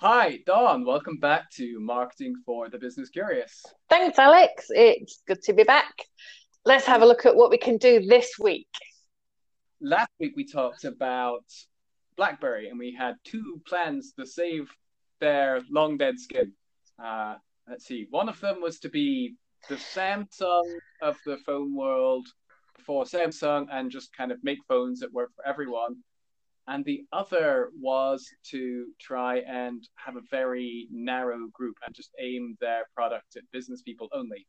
Hi, Dawn. Welcome back to Marketing for the Business Curious. Thanks, Alex. It's good to be back. Let's have a look at what we can do this week. Last week, we talked about BlackBerry, and we had two plans to save their long-dead skin. Let's see. One of them was to be the Samsung of the phone world for Samsung and just kind of make phones that work for everyone. And the other was to try and have a very narrow group and just aim their product at business people only.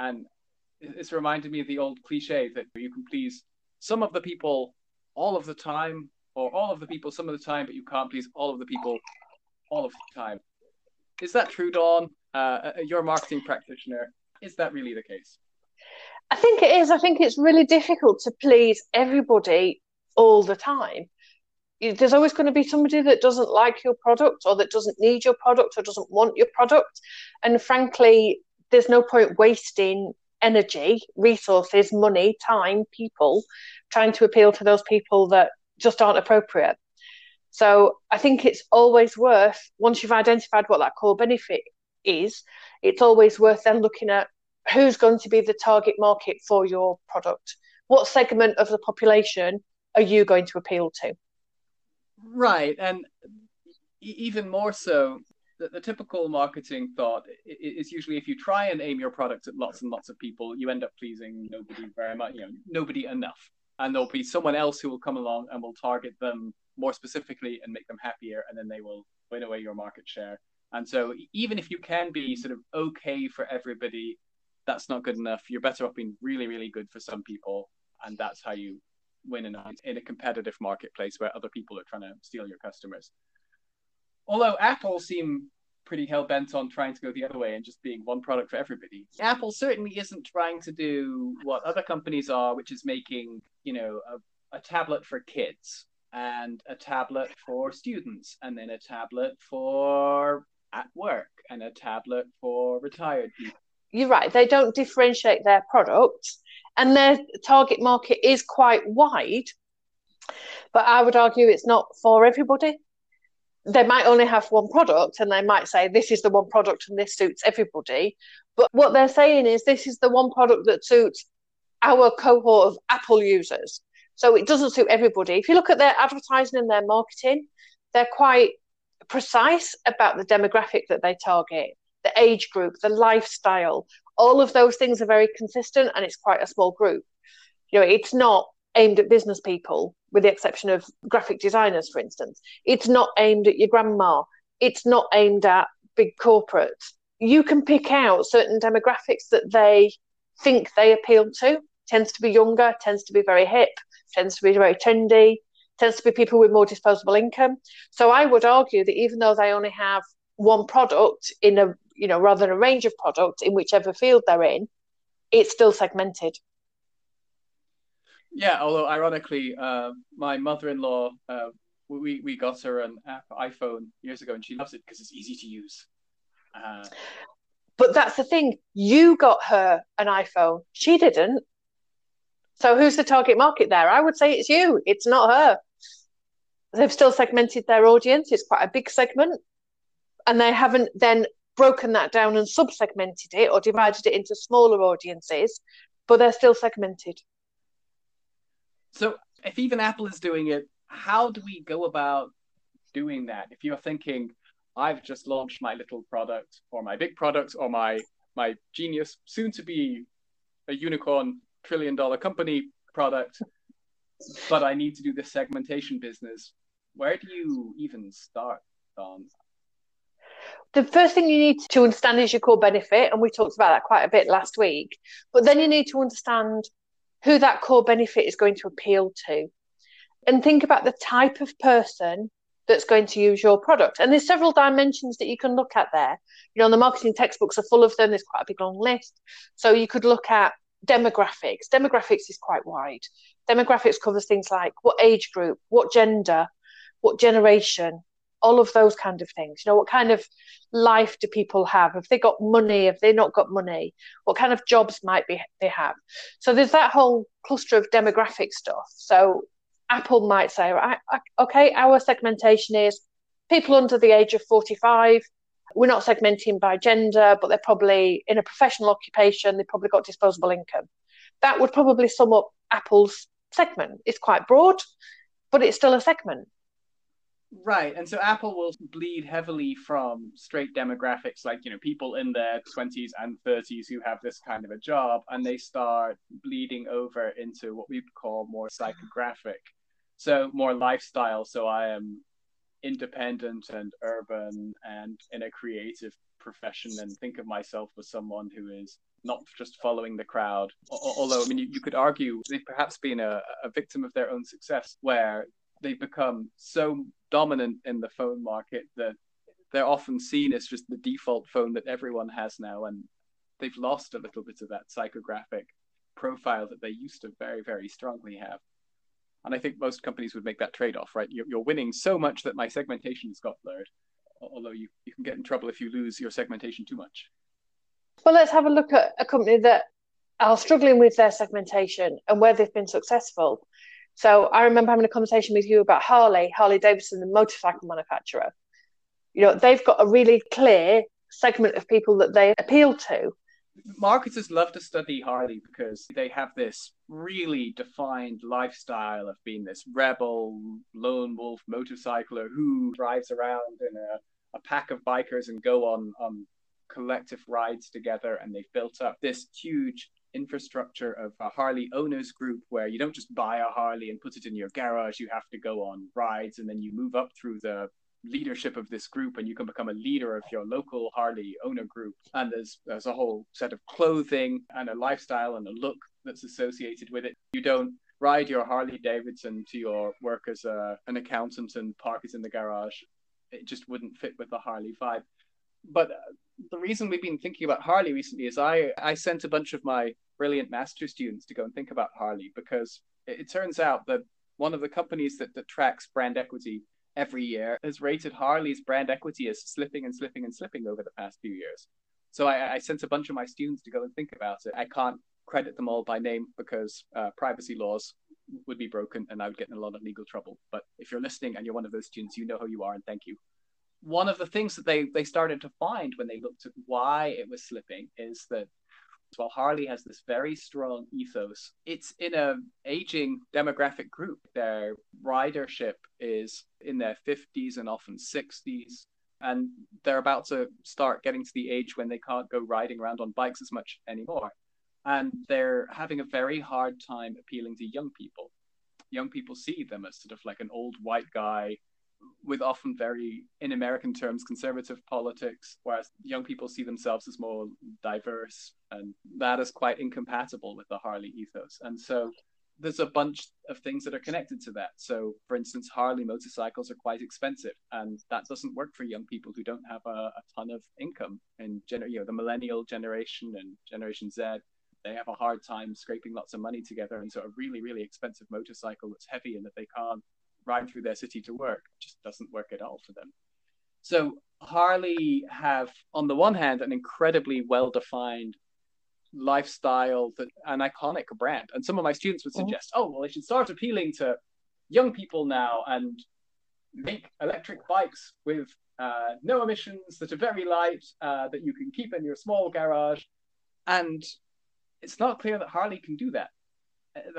And it's reminded me of the old cliche that you can please some of the people all of the time, or all of the people some of the time, but you can't please all of the people all of the time. Is that true, Dawn? You're a marketing practitioner. Is that really the case? I think it is. I think it's really difficult to please everybody all the time. There's always going to be somebody that doesn't like your product, or that doesn't need your product, or doesn't want your product. And frankly, there's no point wasting energy, resources, money, time, people, trying to appeal to those people that just aren't appropriate. So I think it's always worth, once you've identified what that core benefit is, it's always worth then looking at who's going to be the target market for your product. What segment of the population are you going to appeal to? Right, and even more so, the typical marketing thought is usually if you try and aim your product at lots and lots of people, you end up pleasing nobody very much, nobody enough. And there'll be someone else who will come along and will target them more specifically and make them happier, and then they will win away your market share. And so even if you can be sort of okay for everybody, that's not good enough. You're better off being really, really good for some people, and that's how you win in a competitive marketplace where other people are trying to steal your customers. Although Apple seem pretty hell-bent on trying to go the other way and just being one product for everybody. Apple certainly isn't trying to do what other companies are, which is making, a tablet for kids and a tablet for students and then a tablet for at work and a tablet for retired people. You're right. They don't differentiate their products, and their target market is quite wide. But I would argue it's not for everybody. They might only have one product, and they might say, this is the one product and this suits everybody. But what they're saying is, this is the one product that suits our cohort of Apple users. So it doesn't suit everybody. If you look at their advertising and their marketing, they're quite precise about the demographic that they target, the age group, the lifestyle. All of those things are very consistent, and it's quite a small group. It's not aimed at business people, with the exception of graphic designers, for instance. It's not aimed at your grandma. It's not aimed at big corporates. You can pick out certain demographics that they think they appeal to. Tends to be younger, tends to be very hip, tends to be very trendy, tends to be people with more disposable income. So I would argue that even though they only have one product in a, rather than a range of products in whichever field they're in, it's still segmented. Yeah, although ironically, my mother-in-law, we got her an iPhone years ago, and she loves it because it's easy to use. But that's the thing. You got her an iPhone. She didn't. So who's the target market there? I would say it's you. It's not her. They've still segmented their audience. It's quite a big segment. And they haven't then broken that down and sub-segmented it or divided it into smaller audiences, but they're still segmented. So if even Apple is doing it, how do we go about doing that? If you're thinking, I've just launched my little product or my big product or my genius, soon to be a unicorn trillion-dollar company product, but I need to do this segmentation business, where do you even start, Don? The first thing you need to understand is your core benefit, and we talked about that quite a bit last week. But then you need to understand who that core benefit is going to appeal to, and think about the type of person that's going to use your product. And there's several dimensions that you can look at there. The marketing textbooks are full of them. There's quite a big long list. So you could look at demographics. Demographics is quite wide. Demographics covers things like what age group, what gender, what generation, all of those kind of things. What kind of life do people have? Have they got money? Have they not got money? What kind of jobs might they have? So there's that whole cluster of demographic stuff. So Apple might say, right, okay, our segmentation is people under the age of 45. We're not segmenting by gender, but they're probably in a professional occupation. They've probably got disposable income. That would probably sum up Apple's segment. It's quite broad, but it's still a segment. Right. And so Apple will bleed heavily from straight demographics, like, you know, people in their 20s and 30s who have this kind of a job, and they start bleeding over into what we call more psychographic. So more lifestyle. So I am independent and urban and in a creative profession, and think of myself as someone who is not just following the crowd. Although, I mean, you could argue they've perhaps been a victim of their own success, where they've become so dominant in the phone market that they're often seen as just the default phone that everyone has now, and they've lost a little bit of that psychographic profile that they used to very, very strongly have. And I think most companies would make that trade-off, right? You're winning so much that my segmentation's got blurred, although you can get in trouble if you lose your segmentation too much. Well, let's have a look at a company that are struggling with their segmentation and where they've been successful. So I remember having a conversation with you about Harley Davidson, the motorcycle manufacturer. You know, they've got a really clear segment of people that they appeal to. Marketers love to study Harley because they have this really defined lifestyle of being this rebel, lone wolf motorcycler who drives around in a pack of bikers and go on collective rides together. And they've built up this huge infrastructure of a Harley owners group where you don't just buy a Harley and put it in your garage. You have to go on rides, and then you move up through the leadership of this group, and you can become a leader of your local Harley owner group. And there's a whole set of clothing and a lifestyle and a look that's associated with it. You don't ride your Harley Davidson to your work as an accountant and park it in the garage. It just wouldn't fit with the Harley vibe. But the reason we've been thinking about Harley recently is I sent a bunch of my brilliant master students to go and think about Harley, because it turns out that one of the companies that tracks brand equity every year has rated Harley's brand equity as slipping over the past few years. So I sent a bunch of my students to go and think about it. I can't credit them all by name because privacy laws would be broken and I would get in a lot of legal trouble. But if you're listening and you're one of those students, you know who you are, and thank you. One of the things that they started to find when they looked at why it was slipping is that while Harley has this very strong ethos, it's in an aging demographic group. Their ridership is in their 50s and often 60s, and they're about to start getting to the age when they can't go riding around on bikes as much anymore. And they're having a very hard time appealing to young people. Young people see them as sort of like an old white guy with often very, in American terms, conservative politics, whereas young people see themselves as more diverse, and that is quite incompatible with the Harley ethos. And so there's a bunch of things that are connected to that. So, for instance, Harley motorcycles are quite expensive, and that doesn't work for young people who don't have a ton of income. And the millennial generation and Generation Z, they have a hard time scraping lots of money together, and so a really, really expensive motorcycle that's heavy and that they can't ride through their city to work just doesn't work at all for them. So Harley have, on the one hand, an incredibly well-defined lifestyle, that an iconic brand. And some of my students would suggest, they should start appealing to young people now and make electric bikes with no emissions, that are very light, that you can keep in your small garage. And it's not clear that Harley can do that.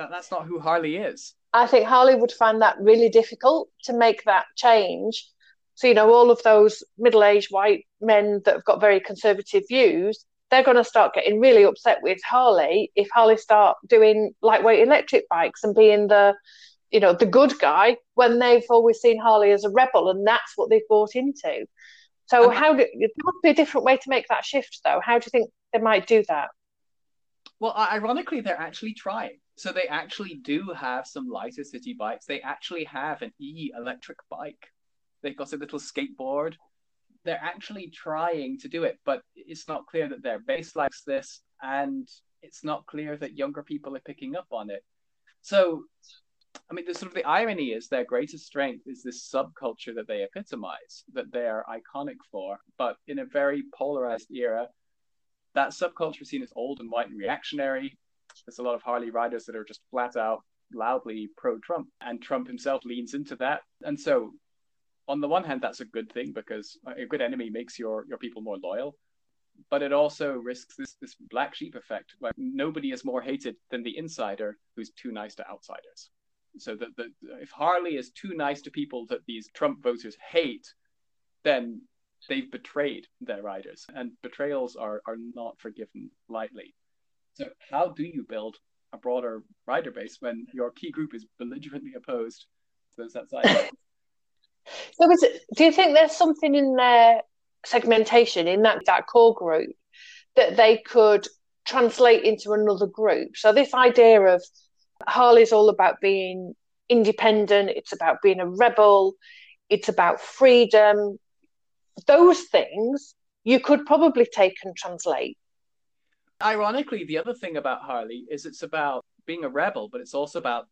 That's not who Harley is. I think Harley would find that really difficult to make that change. So, you know, all of those middle-aged white men that have got very conservative views, they're going to start getting really upset with Harley if Harley start doing lightweight electric bikes and being the good guy, when they've always seen Harley as a rebel, and that's what they've bought into. So there must be a different way to make that shift, though. How do you think they might do that? Well, ironically, they're actually trying. So they actually do have some lighter city bikes. They actually have an e-electric bike. They've got a little skateboard. They're actually trying to do it, but it's not clear that their base likes this, and it's not clear that younger people are picking up on it. So, I mean, the irony is their greatest strength is this subculture that they epitomize, that they are iconic for, but in a very polarized era, that subculture is seen as old and white and reactionary. There's a lot of Harley riders that are just flat out loudly pro-Trump, and Trump himself leans into that. And so on the one hand, that's a good thing because a good enemy makes your people more loyal, but it also risks this black sheep effect where nobody is more hated than the insider who's too nice to outsiders. So that if Harley is too nice to people that these Trump voters hate, then they've betrayed their riders, and betrayals are not forgiven lightly. So how do you build a broader rider base when your key group is belligerently opposed to those outsiders? So do you think there's something in their segmentation, in that core group, that they could translate into another group? So this idea of Harley's all about being independent, it's about being a rebel, it's about freedom. Those things you could probably take and translate. Ironically, the other thing about Harley is it's about being a rebel, but it's also about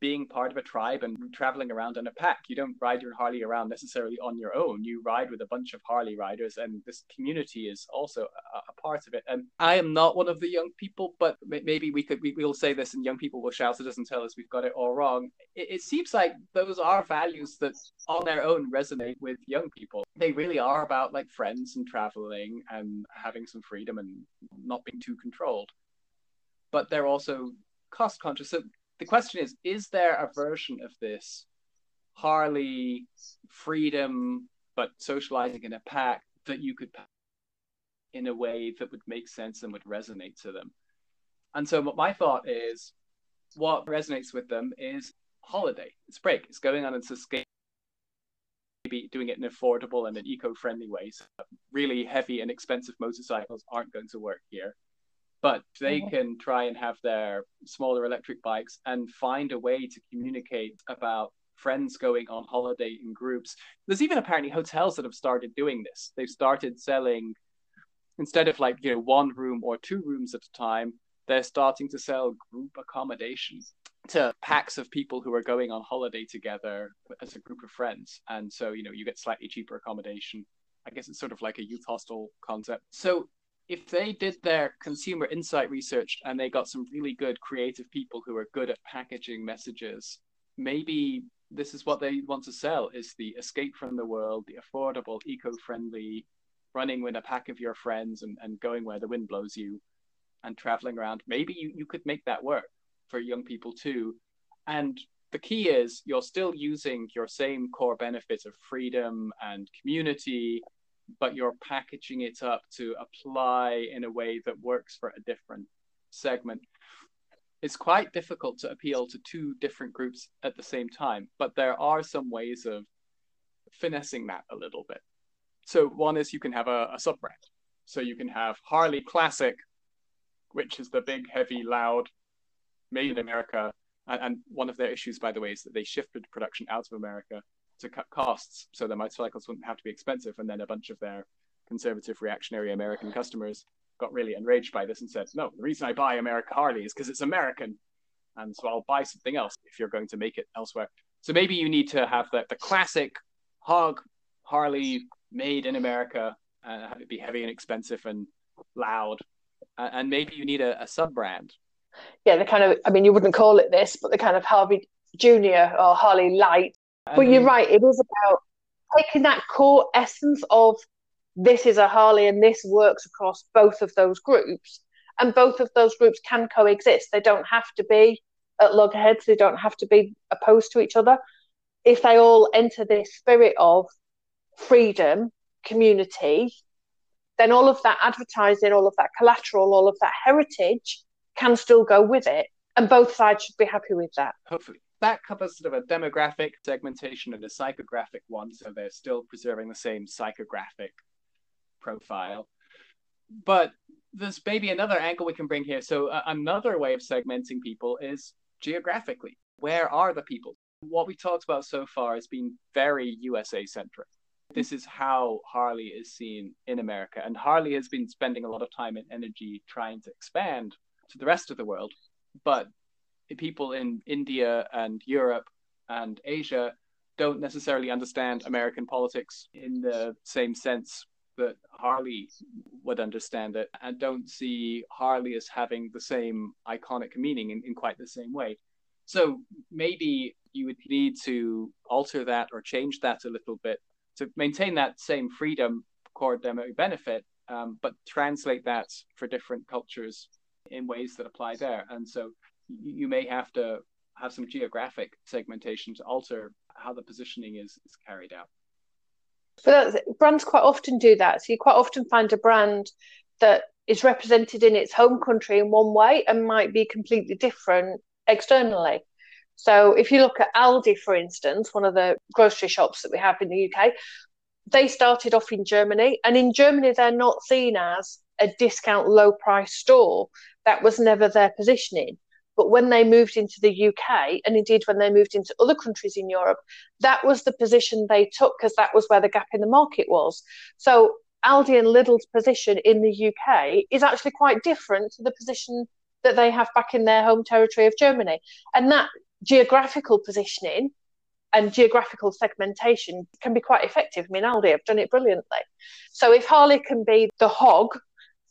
being part of a tribe and traveling around in a pack. You don't ride your Harley around necessarily on your own. You ride with a bunch of Harley riders, and this community is also a part of it. And I am not one of the young people, but maybe we'll say this and young people will shout at us and tell us we've got it all wrong. It seems like those are values that on their own resonate with young people. They really are about like friends and traveling and having some freedom and not being too controlled. But they're also cost conscious. So the question is there a version of this Harley freedom, but socializing in a pack that you could in a way that would make sense and would resonate to them? And so my thought is what resonates with them is holiday. It's break. It's going on and escape. Maybe doing it in an affordable and an eco-friendly way. So really heavy and expensive motorcycles aren't going to work here. But they can try and have their smaller electric bikes and find a way to communicate about friends going on holiday in groups. There's even apparently hotels that have started doing this. They've started selling, instead of like, one room or two rooms at a time, they're starting to sell group accommodation to packs of people who are going on holiday together as a group of friends. And so, you get slightly cheaper accommodation. I guess it's sort of like a youth hostel concept. So if they did their consumer insight research and they got some really good creative people who are good at packaging messages, maybe this is what they want to sell, is the escape from the world, the affordable, eco-friendly, running with a pack of your friends and going where the wind blows you and traveling around. Maybe you could make that work for young people too. And the key is you're still using your same core benefits of freedom and community, but you're packaging it up to apply in a way that works for a different segment. It's quite difficult to appeal to two different groups at the same time, but there are some ways of finessing that a little bit. So one is you can have a sub-brand. So you can have Harley Classic, which is the big, heavy, loud, made in America. And one of their issues, by the way, is that they shifted production out of America to cut costs so their motorcycles wouldn't have to be expensive. And then a bunch of their conservative reactionary American customers got really enraged by this and said, no, the reason I buy American Harley is because it's American. And so I'll buy something else if you're going to make it elsewhere. So maybe you need to have the classic hog Harley made in America and have it be heavy and expensive and loud. And maybe you need a sub-brand. Yeah, the kind of, you wouldn't call it this, but the kind of Harley Junior or Harley Light. But you're right, it is about taking that core essence of this is a Harley and this works across both of those groups. And both of those groups can coexist. They don't have to be at loggerheads. They don't have to be opposed to each other. If they all enter this spirit of freedom, community, then all of that advertising, all of that collateral, all of that heritage can still go with it. And both sides should be happy with that. Hopefully. That covers sort of a demographic segmentation and a psychographic one, so they're still preserving the same psychographic profile. But there's maybe another angle we can bring here. So another way of segmenting people is geographically. Where are the people? What we talked about so far has been very USA-centric. This is how Harley is seen in America. And Harley has been spending a lot of time and energy trying to expand to the rest of the world. But people in India and Europe and Asia don't necessarily understand American politics in the same sense that Harley would understand it, and don't see Harley as having the same iconic meaning in quite the same way. So maybe you would need to alter that or change that a little bit to maintain that same freedom, core demo benefit, but translate that for different cultures in ways that apply there. And so you may have to have some geographic segmentation to alter how the positioning is carried out. But brands quite often do that. So you quite often find a brand that is represented in its home country in one way and might be completely different externally. So if you look at Aldi, for instance, one of the grocery shops that we have in the UK, they started off in Germany, and in Germany they're not seen as a discount low price store. That was never their positioning. But when they moved into the UK, and indeed when they moved into other countries in Europe, that was the position they took, because that was where the gap in the market was. So Aldi and Lidl's position in the UK is actually quite different to the position that they have back in their home territory of Germany. And that geographical positioning and geographical segmentation can be quite effective. I mean, Aldi have done it brilliantly. So if Harley can be the hog,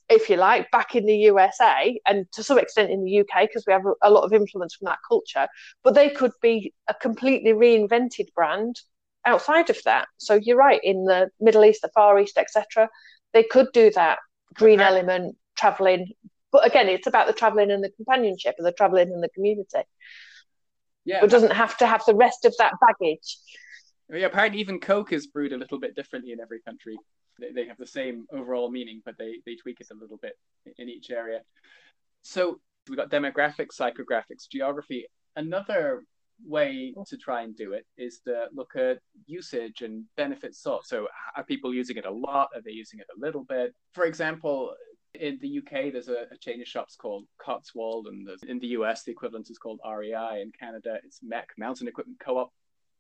if you like, back in the USA, and to some extent in the UK, because we have a lot of influence from that culture, but they could be a completely reinvented brand outside of that. So you're right, in the Middle East, the Far East, etc., they could do that green element, travelling. But again, it's about the travelling and the companionship, and the travelling and the community. Yeah, it doesn't have to have the rest of that baggage. Yeah, apparently even Coke is brewed a little bit differently in every country. They have the same overall meaning, but they tweak it a little bit in each area. So we've got demographics, psychographics, geography. Another way to try and do it is to look at usage and benefits sought. So are people using it a lot? Are they using it a little bit? For example, in the UK, there's a chain of shops called Cotswold, and in the US, the equivalent is called REI. In Canada, it's MEC, Mountain Equipment Co-op.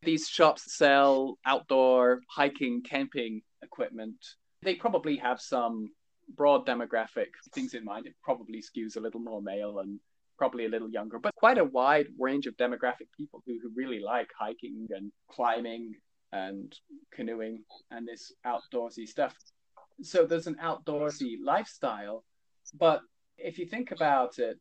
These shops sell outdoor hiking, camping equipment. They probably have some broad demographic things in mind. It probably skews a little more male and probably a little younger, but quite a wide range of demographic people who really like hiking and climbing and canoeing and this outdoorsy stuff. So there's an outdoorsy lifestyle, but if you think about it,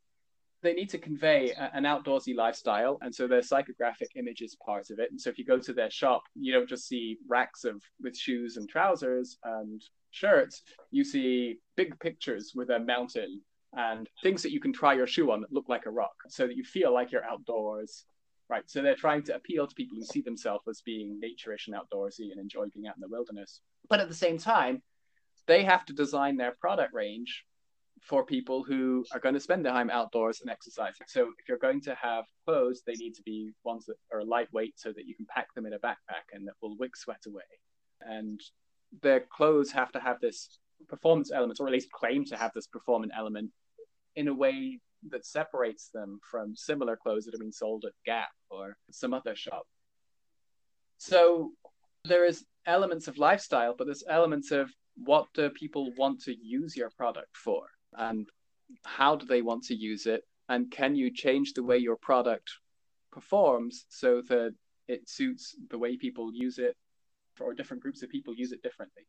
they need to convey an outdoorsy lifestyle, and so their psychographic image is part of it. And so if you go to their shop, you don't just see racks with shoes and trousers and shirts. You see big pictures with a mountain and things that you can try your shoe on that look like a rock, so that you feel like you're outdoors, right? So they're trying to appeal to people who see themselves as being naturish and outdoorsy and enjoy being out in the wilderness. But at the same time, they have to design their product range for people who are going to spend their time outdoors and exercising. So if you're going to have clothes, they need to be ones that are lightweight so that you can pack them in a backpack and that will wick sweat away. And their clothes have to have this performance element, or at least claim to have this performance element, in a way that separates them from similar clothes that have been sold at Gap or some other shop. So there is elements of lifestyle, but there's elements of what do people want to use your product for? And how do they want to use it? And can you change the way your product performs so that it suits the way people use it, or different groups of people use it differently?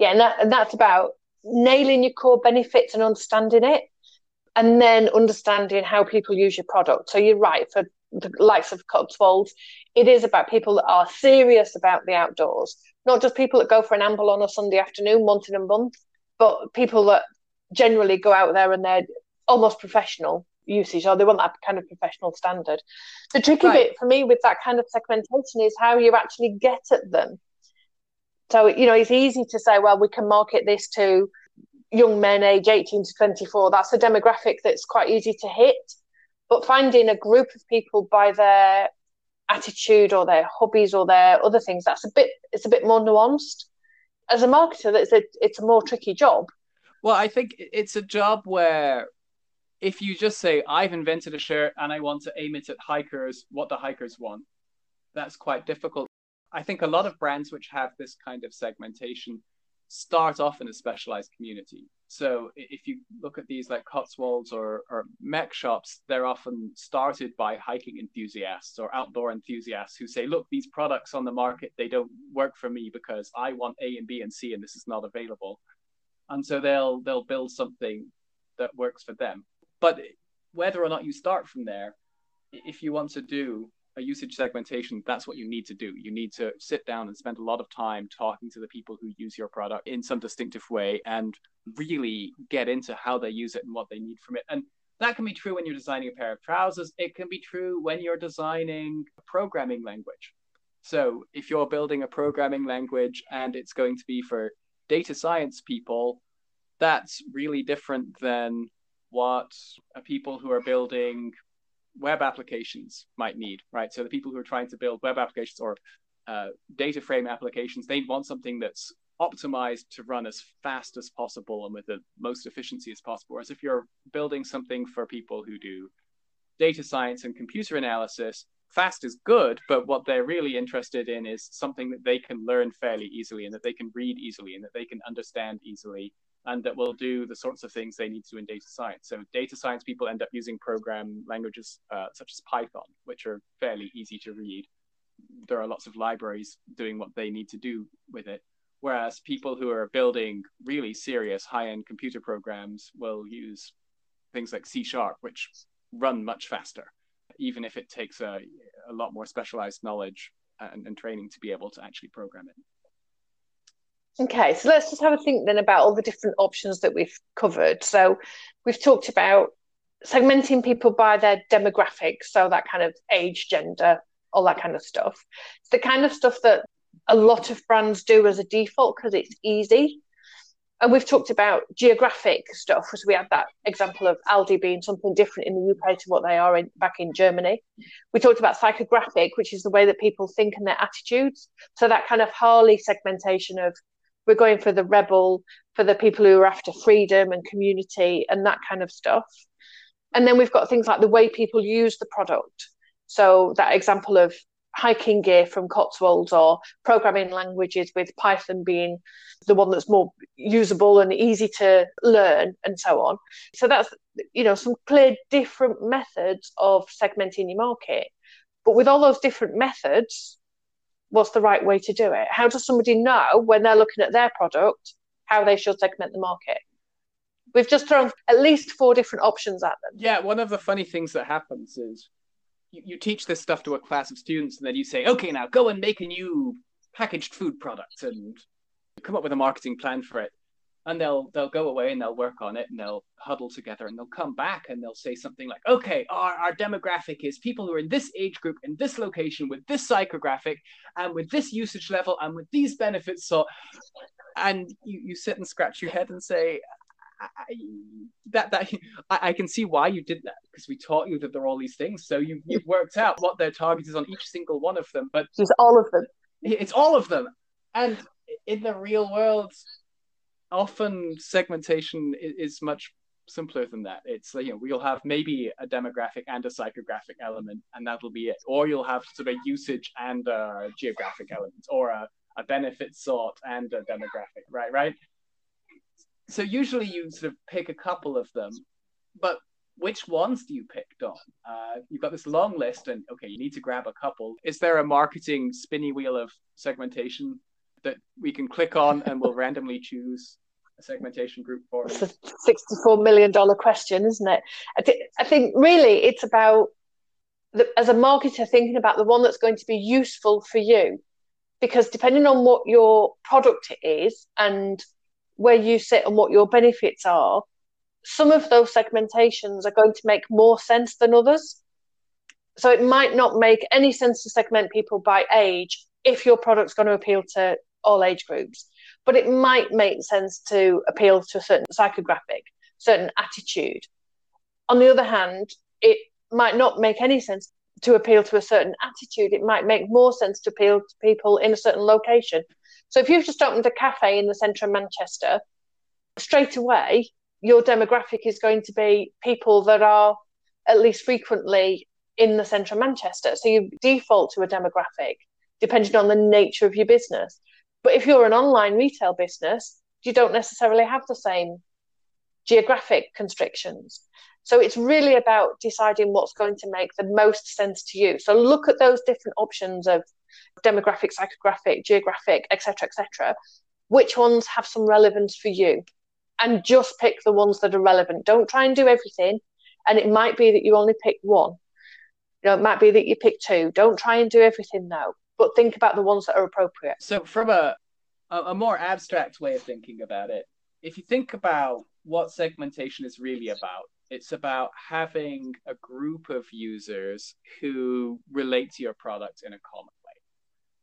Yeah, and that's about nailing your core benefits and understanding it, and then understanding how people use your product. So you're right, for the likes of Cotswolds, it is about people that are serious about the outdoors, not just people that go for an amble on a Sunday afternoon once in a month, but people that generally go out there and they're almost professional usage, or they want that kind of professional standard. The tricky bit for me with that kind of segmentation is how you actually get at them. So, you know, it's easy to say, well, we can market this to young men age 18 to 24. That's a demographic that's quite easy to hit. But finding a group of people by their attitude or their hobbies or their other things, it's a bit more nuanced. As a marketer, it's a more tricky job. Well, I think it's a job where if you just say, I've invented a shirt and I want to aim it at hikers, what the hikers want, that's quite difficult. I think a lot of brands which have this kind of segmentation start off in a specialized community. So if you look at these like Cotswolds or MEC shops, they're often started by hiking enthusiasts or outdoor enthusiasts who say, look, these products on the market, they don't work for me because I want A and B and C, and this is not available. And so they'll build something that works for them. But whether or not you start from there, if you want to do a usage segmentation, that's what you need to do. You need to sit down and spend a lot of time talking to the people who use your product in some distinctive way and really get into how they use it and what they need from it. And that can be true when you're designing a pair of trousers. It can be true when you're designing a programming language. So if you're building a programming language and it's going to be for data science people, that's really different than what people who are building web applications might need, right? So the people who are trying to build web applications or data frame applications, they want something that's optimized to run as fast as possible and with the most efficiency as possible. Whereas if you're building something for people who do data science and computer analysis, fast is good, but what they're really interested in is something that they can learn fairly easily and that they can read easily and that they can understand easily and that will do the sorts of things they need to do in data science. So data science people end up using program languages such as Python, which are fairly easy to read. There are lots of libraries doing what they need to do with it. Whereas people who are building really serious high-end computer programs will use things like C#, which run much faster, even if it takes a lot more specialized knowledge and training to be able to actually program it. Okay, so let's just have a think then about all the different options that we've covered. So we've talked about segmenting people by their demographics, so that kind of age, gender, all that kind of stuff. It's the kind of stuff that a lot of brands do as a default because it's easy. And we've talked about geographic stuff, because we had that example of Aldi being something different in the UK to what they are back in Germany. We talked about psychographic, which is the way that people think and their attitudes. So that kind of Harley segmentation of we're going for the rebel, for the people who are after freedom and community and that kind of stuff. And then we've got things like the way people use the product. So that example of hiking gear from Cotswolds or programming languages with Python being the one that's more usable and easy to learn and so on. So that's, you know, some clear different methods of segmenting your market. But with all those different methods, what's the right way to do it? How does somebody know when they're looking at their product, how they should segment the market? We've just thrown at least 4 different options at them. Yeah, one of the funny things that happens is you teach this stuff to a class of students and then you say, okay, now go and make a new packaged food product and come up with a marketing plan for it. And they'll go away and they'll work on it and they'll huddle together and they'll come back and they'll say something like, okay, our demographic is people who are in this age group, in this location, with this psychographic and with this usage level and with these benefits. So, and you sit and scratch your head and say, I can see why you did that, because we taught you that there are all these things, so you've worked out what their target is on each single one of them. But it's all of them. It's all of them. And in the real world, often segmentation is much simpler than that. It's, you know, we'll have maybe a demographic and a psychographic element, and that'll be it. Or you'll have sort of a usage and a geographic element, or a benefit sort and a demographic, right? So usually you sort of pick a couple of them, but which ones do you pick, Don? You've got this long list and, okay, you need to grab a couple. Is there a marketing spinny wheel of segmentation that we can click on and we'll randomly choose a segmentation group for? It's a $64 million question, isn't it? I think really it's about, as a marketer, thinking about the one that's going to be useful for you. Because depending on what your product is and where you sit and what your benefits are, some of those segmentations are going to make more sense than others. So it might not make any sense to segment people by age if your product's going to appeal to all age groups, but it might make sense to appeal to a certain psychographic, certain attitude. On the other hand, it might not make any sense to appeal to a certain attitude. It might make more sense to appeal to people in a certain location. So if you've just opened a cafe in the centre of Manchester, straight away, your demographic is going to be people that are at least frequently in the centre of Manchester. So you default to a demographic, depending on the nature of your business. But if you're an online retail business, you don't necessarily have the same geographic constrictions. So it's really about deciding what's going to make the most sense to you. So look at those different options of demographic, psychographic, geographic, etc., etc. Which ones have some relevance for you? And just pick the ones that are relevant. Don't try and do everything. And it might be that you only pick one. You know, it might be that you pick two. Don't try and do everything though, but think about the ones that are appropriate. So from a more abstract way of thinking about it, if you think about what segmentation is really about, it's about having a group of users who relate to your product in a common way.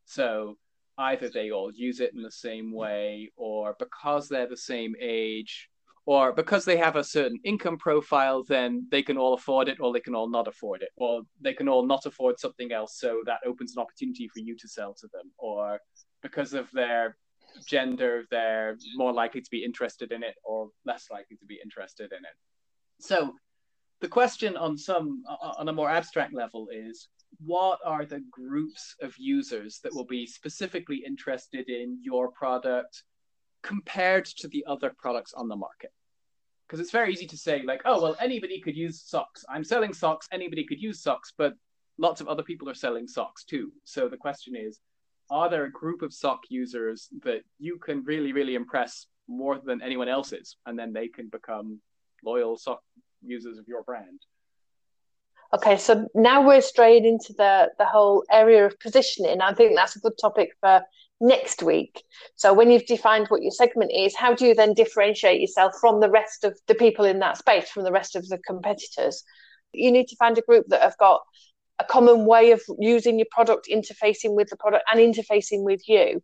So either they all use it in the same way, or because they're the same age, or because they have a certain income profile, then they can all afford it, or they can all not afford it, or they can all not afford something else, so that opens an opportunity for you to sell to them. Or because of their gender, they're more likely to be interested in it or less likely to be interested in it. So the question on a more abstract level is, what are the groups of users that will be specifically interested in your product compared to the other products on the market? Because it's very easy to say, like, oh, well, anybody could use socks. I'm selling socks. Anybody could use socks, but lots of other people are selling socks too. So the question is, are there a group of sock users that you can really, really impress more than anyone else's? And then they can become loyal sock users of your brand. Okay, so now we're straying into the whole area of positioning. I think that's a good topic for next week. So when you've defined what your segment is, how do you then differentiate yourself from the rest of the people in that space, from the rest of the competitors? You need to find a group that have got a common way of using your product, interfacing with the product and interfacing with you.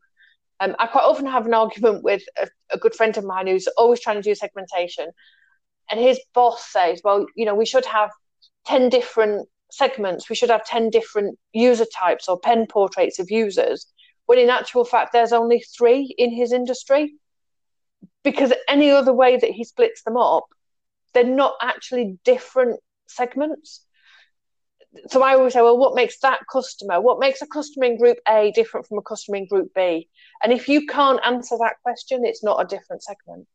I quite often have an argument with a good friend of mine who's always trying to do segmentation. And his boss says, well, you know, we should have 10 different segments. We should have 10 different user types or pen portraits of users. When in actual fact, there's only 3 in his industry, because any other way that he splits them up, they're not actually different segments. So I always say, well, what makes that customer? What makes a customer in group A different from a customer in group B? And if you can't answer that question, it's not a different segment.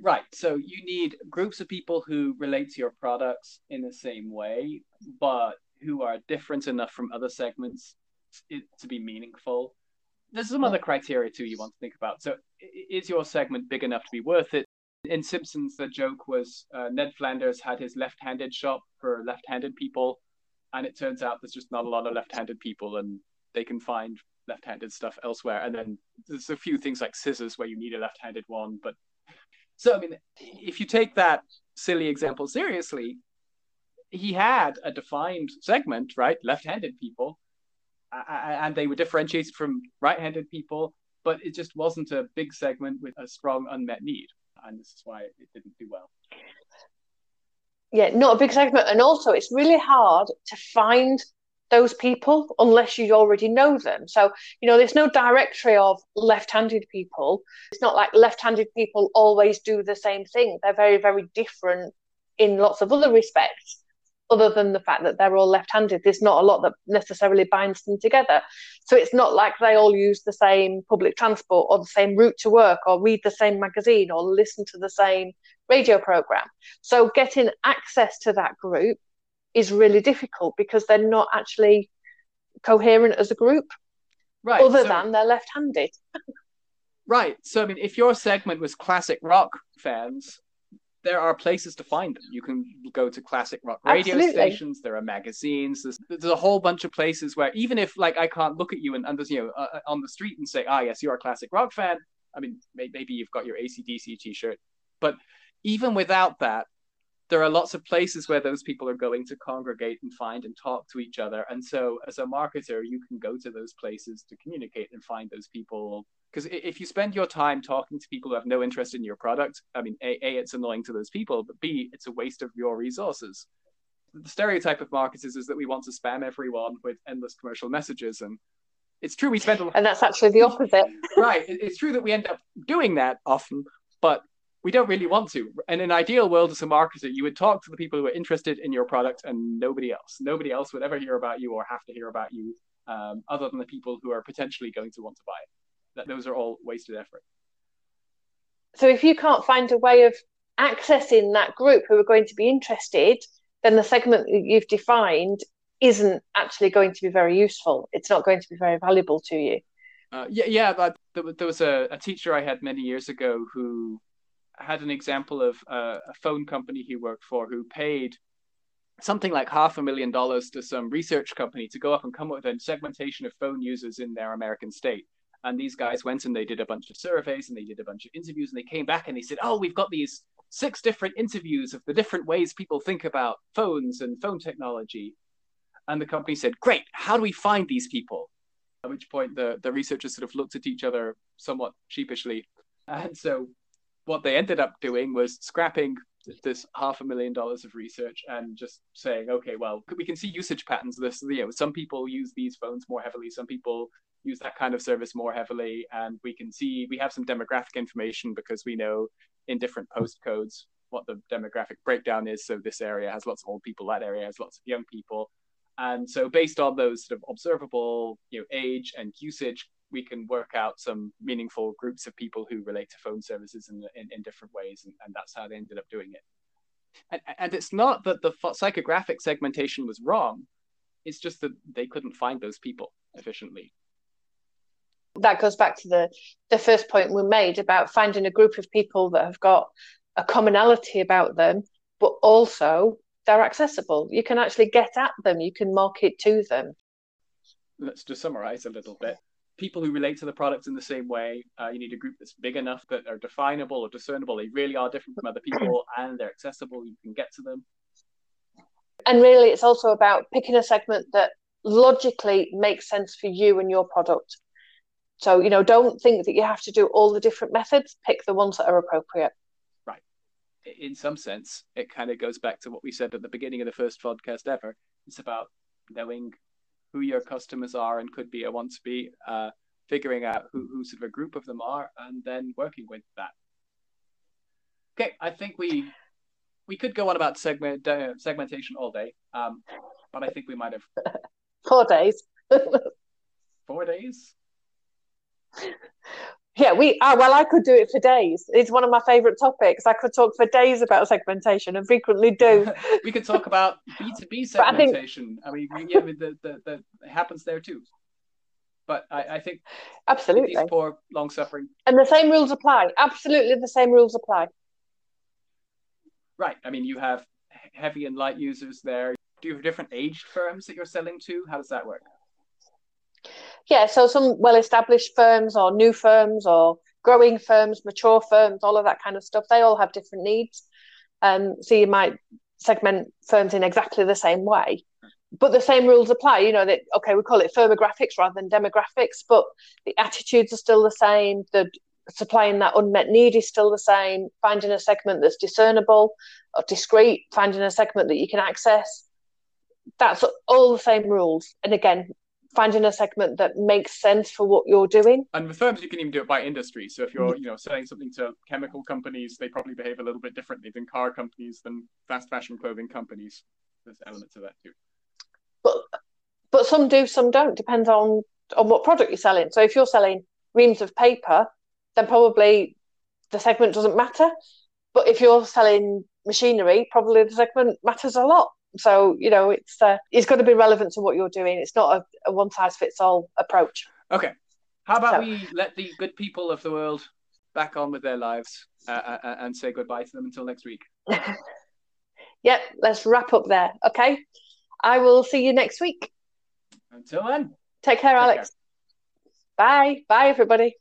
Right. So you need groups of people who relate to your products in the same way, but who are different enough from other segments to be meaningful. There's some other criteria too you want to think about. So is your segment big enough to be worth it? In Simpsons, the joke was Ned Flanders had his left-handed shop for left-handed people. And it turns out there's just not a lot of left-handed people, and they can find left-handed stuff elsewhere. And then there's a few things like scissors where you need a left-handed one, but so, I mean, if you take that silly example seriously, he had a defined segment, right? Left-handed people, and they were differentiated from right-handed people, but it just wasn't a big segment with a strong unmet need. And this is why it didn't do well. Yeah, not a big segment. And also, it's really hard to find those people unless you already know them. So, you know, there's no directory of left-handed people. It's not like left-handed people always do the same thing. They're very, very different in lots of other respects, other than the fact that they're all left-handed. There's not a lot that necessarily binds them together. So it's not like they all use the same public transport or the same route to work or read the same magazine or listen to the same radio program. So getting access to that group is really difficult because they're not actually coherent as a group, right? Other than they're left-handed. Right. So, I mean, if your segment was classic rock fans, there are places to find them. You can go to classic rock radio stations. There are magazines. There's a whole bunch of places where, even if, like, I can't look at you and you know, on the street and say, ah, yes, you're a classic rock fan. I mean, maybe you've got your AC/DC t-shirt, but even without that, there are lots of places where those people are going to congregate and find and talk to each other. And so as a marketer, you can go to those places to communicate and find those people. Because if you spend your time talking to people who have no interest in your product, I mean, A, it's annoying to those people, but B, it's a waste of your resources. The stereotype of marketers is that we want to spam everyone with endless commercial messages. And it's true we spend... And that's actually the opposite. Right. It's true that we end up doing that often, but we don't really want to. In an ideal world as a marketer, you would talk to the people who are interested in your product and nobody else. Nobody else would ever hear about you or have to hear about you other than the people who are potentially going to want to buy it. Those are all wasted effort. So if you can't find a way of accessing that group who are going to be interested, then the segment that you've defined isn't actually going to be very useful. It's not going to be very valuable to you. There was a teacher I had many years ago who had an example of a phone company he worked for who paid something like $500,000 to some research company to go up and come up with a segmentation of phone users in their American state. And these guys went and they did a bunch of surveys and they did a bunch of interviews, and they came back and they said, oh, we've got these 6 different interviews of the different ways people think about phones and phone technology. And the company said, great, how do we find these people? At which point the researchers sort of looked at each other somewhat sheepishly. And so what they ended up doing was scrapping this $500,000 of research and just saying, okay, well, we can see usage patterns. This, you know, some people use these phones more heavily, some people use that kind of service more heavily, and we can see we have some demographic information because we know in different postcodes what the demographic breakdown is. So this area has lots of old people, that area has lots of young people. And so based on those sort of observable, you know, age and usage, we can work out some meaningful groups of people who relate to phone services in different ways. And that's how they ended up doing it. And it's not that the psychographic segmentation was wrong. It's just that they couldn't find those people efficiently. That goes back to the first point we made about finding a group of people that have got a commonality about them, but also they're accessible. You can actually get at them. You can market to them. Let's just summarize a little bit. People who relate to the products in the same way, you need a group that's big enough that are definable or discernible. They really are different from other people and they're accessible. You can get to them. And really, it's also about picking a segment that logically makes sense for you and your product. So, you know, don't think that you have to do all the different methods. Pick the ones that are appropriate. Right. In some sense, it kind of goes back to what we said at the beginning of the first podcast ever. It's about knowing who your customers are and could be or want to be, figuring out who sort of a group of them are, and then working with that. Okay, I think we could go on about segmentation all day, but I think we might have... 4 days. 4 days? Yeah, well, I could do it for days. It's one of my favorite topics. I could talk for days about segmentation and frequently do. We could talk about B2B segmentation. It happens there too. But I think absolutely these poor, long-suffering. And the same rules apply. Absolutely the same rules apply. Right. I mean, you have heavy and light users there. Do you have different age firms that you're selling to? How does that work? Yeah, so some well-established firms or new firms or growing firms, mature firms, all of that kind of stuff, they all have different needs. So you might segment firms in exactly the same way, but the same rules apply. You know, that, okay, we call it firmographics rather than demographics, but the attitudes are still the same. The supplying that unmet need is still the same. Finding a segment that's discernible or discrete, finding a segment that you can access. That's all the same rules. And again, finding a segment that makes sense for what you're doing. And with firms, you can even do it by industry. So if you're, you know, selling something to chemical companies, they probably behave a little bit differently than car companies, than fast fashion clothing companies. There's elements of that too. But some do, some don't. Depends on what product you're selling. So if you're selling reams of paper, then probably the segment doesn't matter. But if you're selling machinery, probably the segment matters a lot. So, you know, it's got to be relevant to what you're doing. It's not a one-size-fits-all approach. Okay. How about we let the good people of the world back on with their lives and say goodbye to them until next week? Yep, let's wrap up there. Okay. I will see you next week. Until then. Take care, Alex. Care. Bye. Bye, everybody.